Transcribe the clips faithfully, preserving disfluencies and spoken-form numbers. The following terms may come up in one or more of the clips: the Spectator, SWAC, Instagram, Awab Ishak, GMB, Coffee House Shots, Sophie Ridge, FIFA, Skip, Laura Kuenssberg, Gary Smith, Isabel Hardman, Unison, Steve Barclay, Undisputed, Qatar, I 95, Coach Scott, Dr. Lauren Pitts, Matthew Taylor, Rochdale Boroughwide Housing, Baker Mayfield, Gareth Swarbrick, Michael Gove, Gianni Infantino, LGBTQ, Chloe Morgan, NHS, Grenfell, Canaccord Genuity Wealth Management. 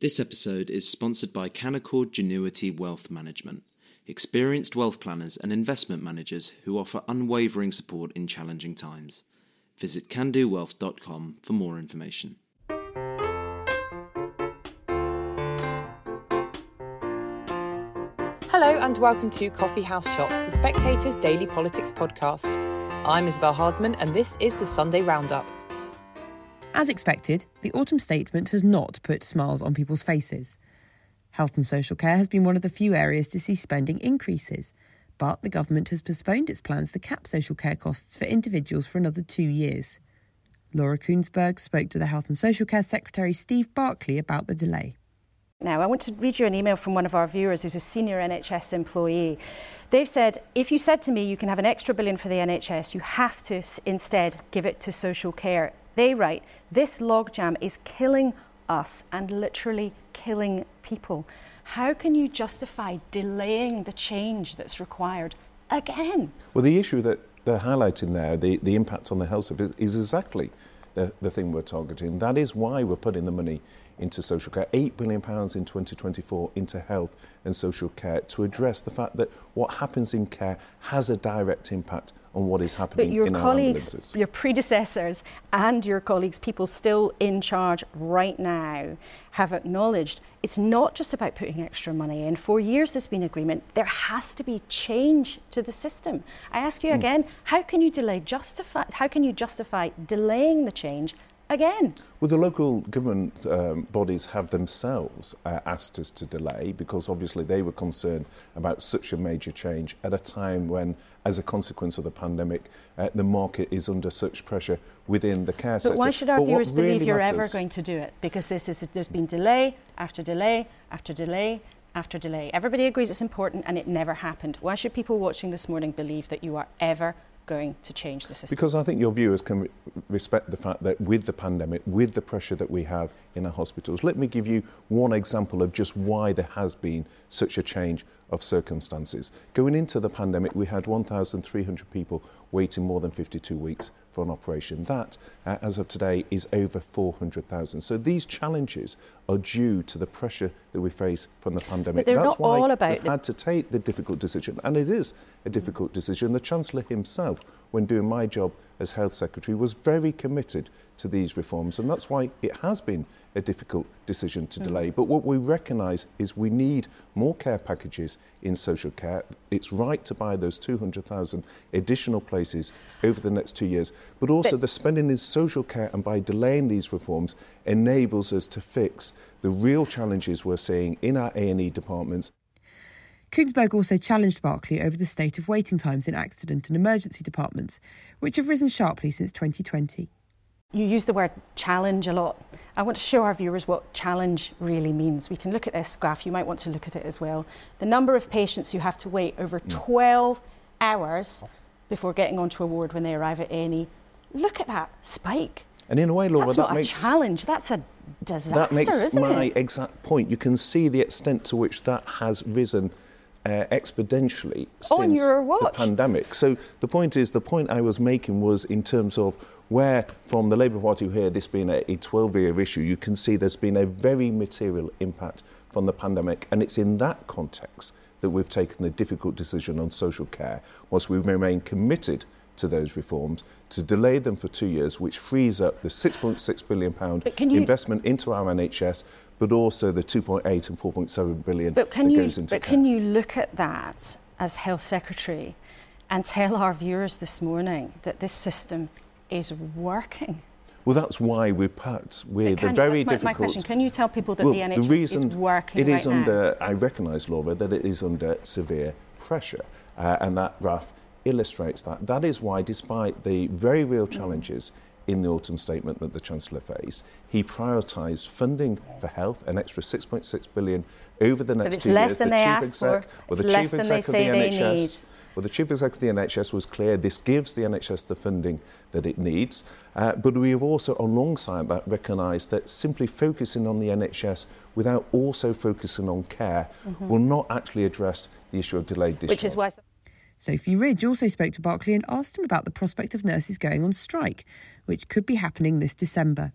This episode is sponsored by Canaccord Genuity Wealth Management, experienced wealth planners and investment managers who offer unwavering support in challenging times. Visit Can Do Wealth dot com for more information. Hello and welcome to Coffee House Shots, the Spectator's daily politics podcast. I'm Isabel Hardman and this is the Sunday Roundup. As expected, the autumn statement has not put smiles on people's faces. Health and social care has been one of the few areas to see spending increases, but the government has postponed its plans to cap social care costs for individuals for another two years. Laura Kuenssberg spoke to the Health and Social Care Secretary Steve Barclay about the delay. Now, I want to read you an email from one of our viewers who's a senior N H S employee. They've said, if you said to me you can have an extra billion for the N H S, you have to instead give it to social care. They write, this logjam is killing us and literally killing people. How can you justify delaying the change that's required again? Well, the issue that they're highlighting there, the, the impact on the health of it, is exactly the, the thing we're targeting. That is why we're putting the money into social care, eight billion pounds in twenty twenty-four into health and social care to address the fact that what happens in care has a direct impact on what is happening in our ambulances. But your colleagues, your predecessors and your colleagues, people still in charge right now, have acknowledged it's not just about putting extra money in. For years there's been agreement. There has to be change to the system. I ask you again, mm. how can you delay justify, how can you justify delaying the change again? Well, the local government um, bodies have themselves uh, asked us to delay because obviously they were concerned about such a major change at a time when, as a consequence of the pandemic, uh, the market is under such pressure within the care but sector. But why should our but viewers really believe you're matters... ever going to do it? Because this is, there's been delay after delay after delay after delay. Everybody agrees it's important and it never happened. Why should people watching this morning believe that you are ever going to change the system? Because I think your viewers can re- respect the fact that with the pandemic, with the pressure that we have in our hospitals, let me give you one example of just why there has been such a change of circumstances. Going into the pandemic, we had one thousand three hundred people waiting more than fifty-two weeks for an operation. That, uh, as of today, is over four hundred thousand. So these challenges are due to the pressure that we face from the pandemic. But that's why all about we've the- had to take the difficult decision, and it is a difficult decision. The Chancellor himself, when doing my job as Health Secretary, was very committed to these reforms, and that's why it has been a difficult decision to mm. delay. But what we recognise is we need more care packages in social care. It's right to buy those two hundred thousand additional places over the next two years, but also but- the spending in social care, and by delaying these reforms, enables us to fix the real challenges we're seeing in our A and E departments. Kuenssberg also challenged Barclay over the state of waiting times in accident and emergency departments, which have risen sharply since twenty twenty. You use the word challenge a lot. I want to show our viewers what challenge really means. We can look at this graph. You might want to look at it as well. The number of patients who have to wait over twelve hours before getting onto a ward when they arrive at A and E. Look at that spike. And in a way, Laura, that's not that makes... a challenge. That's a disaster, that makes isn't my it? exact point. You can see the extent to which that has risen Uh, exponentially oh, since the pandemic. So the point is, the point I was making was in terms of where, from the Labour Party here, this being a twelve-year issue, you can see there's been a very material impact from the pandemic, and it's in that context that we've taken the difficult decision on social care, whilst we remain committed to those reforms, to delay them for two years, which frees up the six point six billion pounds you... investment into our N H S, but also the two point eight and four point seven billion pounds that you, goes into But care. Can you look at that as Health Secretary and tell our viewers this morning that this system is working? Well, that's why we're put with the very that's difficult... My, my question. Can you tell people that well, the N H S the is working it right is under, now? I recognise, Laura, that it is under severe pressure, uh, and that graph illustrates that. That is why, despite the very real challenges in the autumn statement that the Chancellor faced, he prioritised funding for health, an extra six point six billion pounds over the next two years. The Chief Exec, or the Chief Exec of the N H S, well, the Chief Exec of the N H S was clear. This gives the N H S the funding that it needs. Uh, but we have also, alongside that, recognised that simply focusing on the N H S without also focusing on care mm-hmm. will not actually address the issue of delayed discharge. Which is why. Sophie Ridge also spoke to Barclay and asked him about the prospect of nurses going on strike, which could be happening this December.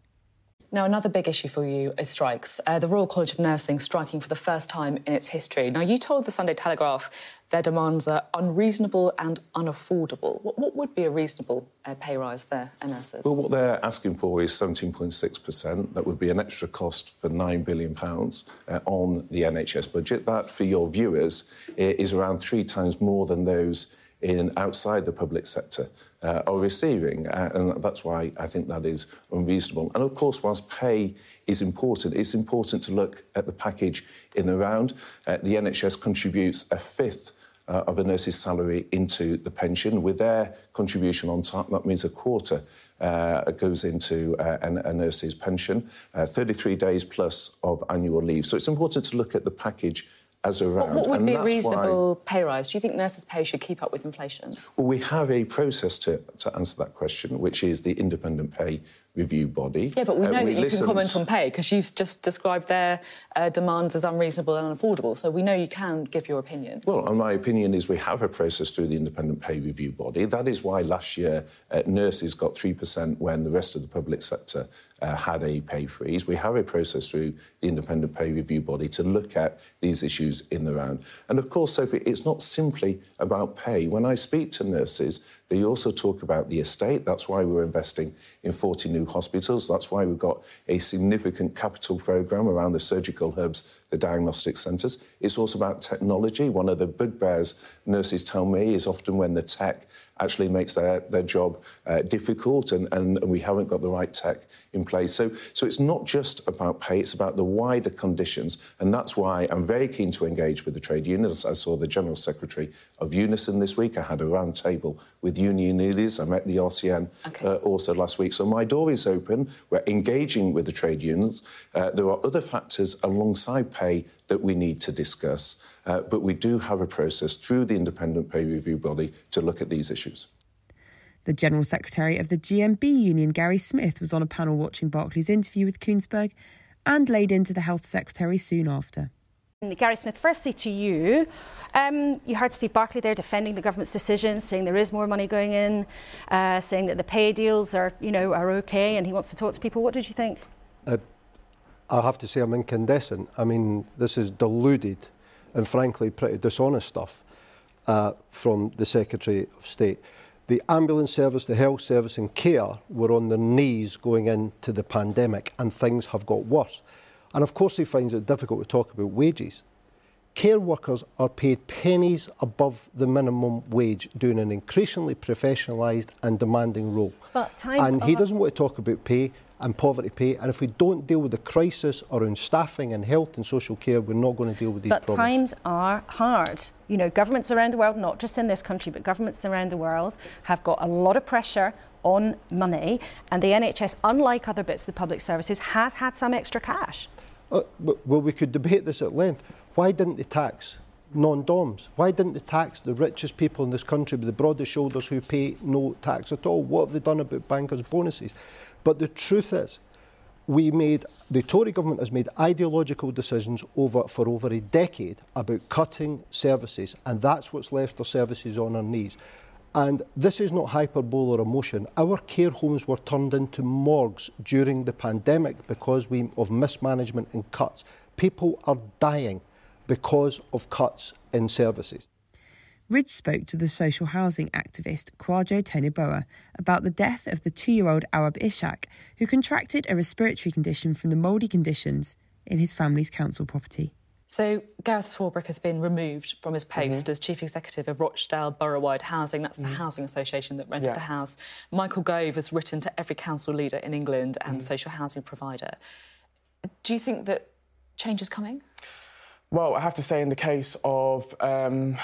Now, another big issue for you is strikes. Uh, the Royal College of Nursing striking for the first time in its history. Now, you told the Sunday Telegraph their demands are unreasonable and unaffordable. What, what would be a reasonable uh, pay rise for nurses? Well, what they're asking for is seventeen point six percent. That would be an extra cost for nine billion pounds uh, on the N H S budget. That, for your viewers, is around three times more than those in outside the public sector uh, are receiving, uh, and that's why I think that is unreasonable. And, of course, whilst pay is important, it's important to look at the package in the round. Uh, the N H S contributes a fifth uh, of a nurse's salary into the pension. With their contribution on top, that means a quarter uh, goes into uh, a nurse's pension, uh, thirty-three days plus of annual leave. So it's important to look at the package as a round. What would be a reasonable pay rise? Do you think nurses' pay should keep up with inflation? Well, we have a process to, to answer that question, which is the independent pay review body. Yeah, but we know uh, we that you listened... can comment on pay because you've just described their uh, demands as unreasonable and unaffordable, so we know you can give your opinion. Well, and my opinion is we have a process through the independent pay review body. That is why last year uh, nurses got three percent when the rest of the public sector uh, had a pay freeze. We have a process through the independent pay review body to look at these issues in the round. And, of course, Sophie, it's not simply about pay. When I speak to nurses, they also talk about the estate. That's why we're investing in forty new hospitals. That's why we've got a significant capital programme around the surgical hubs, the diagnostic centres. It's also about technology. One of the bugbears nurses tell me is often when the tech actually makes their, their job uh, difficult and, and we haven't got the right tech in place. So, so it's not just about pay, it's about the wider conditions. And that's why I'm very keen to engage with the trade unions. I saw the General Secretary of Unison this week. I had a round table with union leaders. I met the R C N okay. uh, also last week. So my door is open. We're engaging with the trade unions. Uh, there are other factors alongside pay that we need to discuss. Uh, but we do have a process through the independent pay review body to look at these issues. The General Secretary of the G M B union, Gary Smith, was on a panel watching Barclay's interview with Kuenssberg and laid into the Health Secretary soon after. Gary Smith, firstly to you, um, you heard Steve Barclay there defending the government's decision, saying there is more money going in, uh, saying that the pay deals are, you know, are OK and he wants to talk to people. What did you think? Uh, I have to say I'm incandescent. I mean, this is deluded and frankly pretty dishonest stuff uh, from the Secretary of State. The ambulance service, the health service and care were on their knees going into the pandemic and things have got worse. And of course he finds it difficult to talk about wages. Care workers are paid pennies above the minimum wage, doing an increasingly professionalised and demanding role. But times and he doesn't want to talk about pay and poverty pay, and if we don't deal with the crisis around staffing and health and social care, we're not going to deal with these but problems. But times are hard. You know, governments around the world, not just in this country, but governments around the world have got a lot of pressure on money, and the N H S, unlike other bits of the public services, has had some extra cash. Uh, well, we could debate this at length. Why didn't they tax non-doms? Why didn't they tax the richest people in this country with the broadest shoulders who pay no tax at all? What have they done about bankers' bonuses? But the truth is, we made, the Tory government has made ideological decisions over, for over a decade about cutting services, and that's what's left our services on our knees. And this is not hyperbole or emotion. Our care homes were turned into morgues during the pandemic because we, of mismanagement and cuts. People are dying because of cuts in services. Ridge spoke to the social housing activist Kwajo Teneboa about the death of the two-year-old Awab Ishak, who contracted a respiratory condition from the mouldy conditions in his family's council property. So Gareth Swarbrick has been removed from his post mm-hmm. as Chief Executive of Rochdale Boroughwide Housing. That's the mm-hmm. housing association that rented yeah. the house. Michael Gove has written to every council leader in England and mm-hmm. social housing provider. Do you think that change is coming? Well, I have to say in the case of um,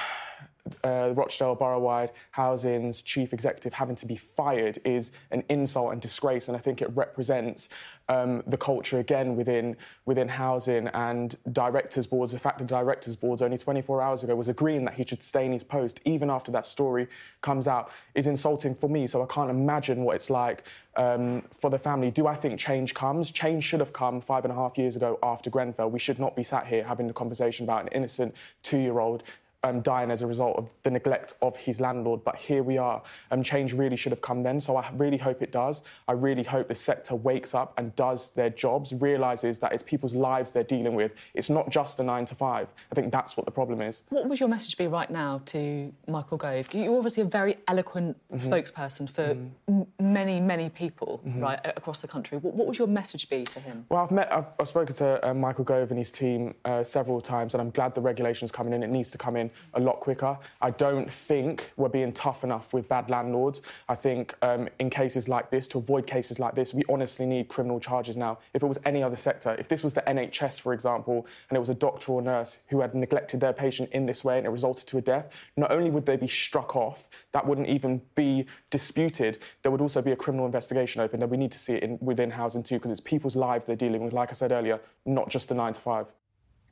uh, Rochdale Boroughwide Housing's Chief Executive having to be fired is an insult and disgrace, and I think it represents Um, the culture again within within housing and directors' boards. The fact that directors' boards only twenty-four hours ago was agreeing that he should stay in his post, even after that story comes out, is insulting for me. So I can't imagine what it's like um, for the family. Do I think change comes? Change should have come five and a half years ago after Grenfell. We should not be sat here having the conversation about an innocent two-year-old um, dying as a result of the neglect of his landlord. But here we are. Um, change really should have come then, so I really hope it does. I really hope the sector wakes up and does their jobs, realises that it's people's lives they're dealing with. It's not just a nine to five. I think that's what the problem is. What would your message be right now to Michael Gove? You're obviously a very eloquent mm-hmm. spokesperson for mm-hmm. many, many people mm-hmm. right across the country. What, what would your message be to him? Well, I've met, I've, I've spoken to uh, Michael Gove and his team uh, several times, and I'm glad the regulation's coming in. It needs to come in a lot quicker. I don't think we're being tough enough with bad landlords. I think um, in cases like this, to avoid cases like this, we honestly need criminal charges now. If it was any other sector, if this was the N H S, for example, and it was a doctor or nurse who had neglected their patient in this way and it resulted to a death, not only would they be struck off, that wouldn't even be disputed, there would also be a criminal investigation opened, and we need to see it in, within housing too, because it's people's lives they're dealing with, like I said earlier, not just a nine to five.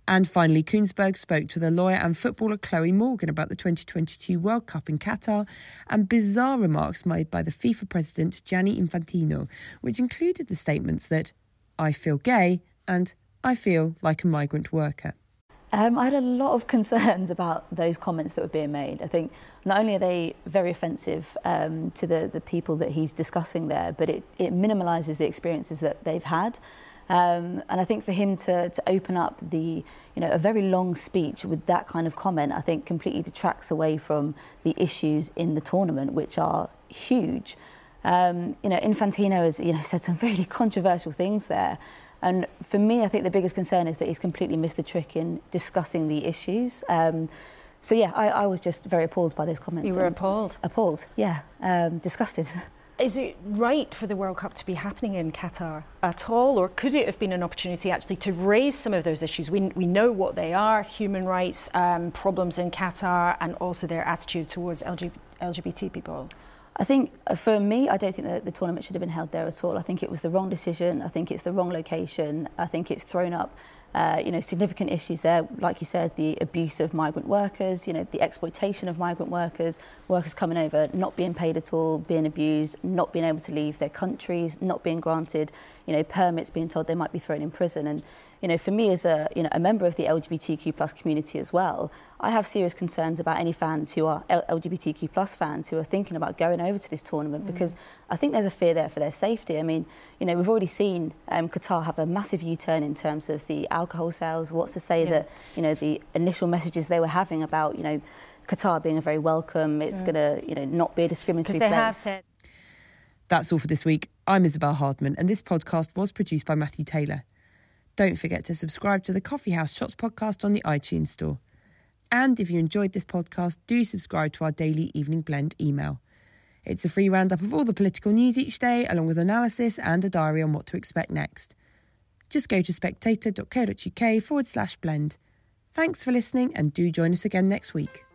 And finally, Kuenssberg spoke to the lawyer and footballer Chloe Morgan about the twenty twenty-two World Cup in Qatar and bizarre remarks made by the FIFA president Gianni Infantino, which included the statements that "I feel gay" and "I feel like a migrant worker." Um, I had a lot of concerns about those comments that were being made. I think not only are they very offensive um, to the, the people that he's discussing there, but it, it minimalises the experiences that they've had. Um, and I think for him to, to open up the, you know, a very long speech with that kind of comment, I think completely detracts away from the issues in the tournament, which are huge. Um, you know, Infantino has, you know, said some really controversial things there. And for me, I think the biggest concern is that he's completely missed the trick in discussing the issues. Um, so, yeah, I, I was just very appalled by those comments. You were appalled? Appalled, yeah. Um, disgusted. Is it right for the World Cup to be happening in Qatar at all, or could it have been an opportunity actually to raise some of those issues? We, we know what they are, human rights um, problems in Qatar, and also their attitude towards L G B T people. I think, for me, I don't think that the tournament should have been held there at all. I think it was the wrong decision. I think it's the wrong location. I think it's thrown up Uh, you know, significant issues there, like you said, the abuse of migrant workers, you know, the exploitation of migrant workers, workers coming over, not being paid at all, being abused, not being able to leave their countries, not being granted, you know, permits, being told they might be thrown in prison. And, you know, for me as a, you know, a member of the L G B T Q plus community as well, I have serious concerns about any fans who are L G B T Q plus fans who are thinking about going over to this tournament, mm. because I think there's a fear there for their safety. I mean, you know, we've already seen um, Qatar have a massive U-turn in terms of the alcohol sales. What's to say yeah. that, you know, the initial messages they were having about, you know, Qatar being a very welcome, it's mm. going to, you know, not be a discriminatory place. 'Cause they have said- That's all for this week. I'm Isabel Hardman, and this podcast was produced by Matthew Taylor. Don't forget to subscribe to the Coffee House Shots podcast on the iTunes Store. And if you enjoyed this podcast, do subscribe to our daily Evening Blend email. It's a free roundup of all the political news each day, along with analysis and a diary on what to expect next. Just go to spectator dot co dot uk forward slash blend. Thanks for listening, and do join us again next week.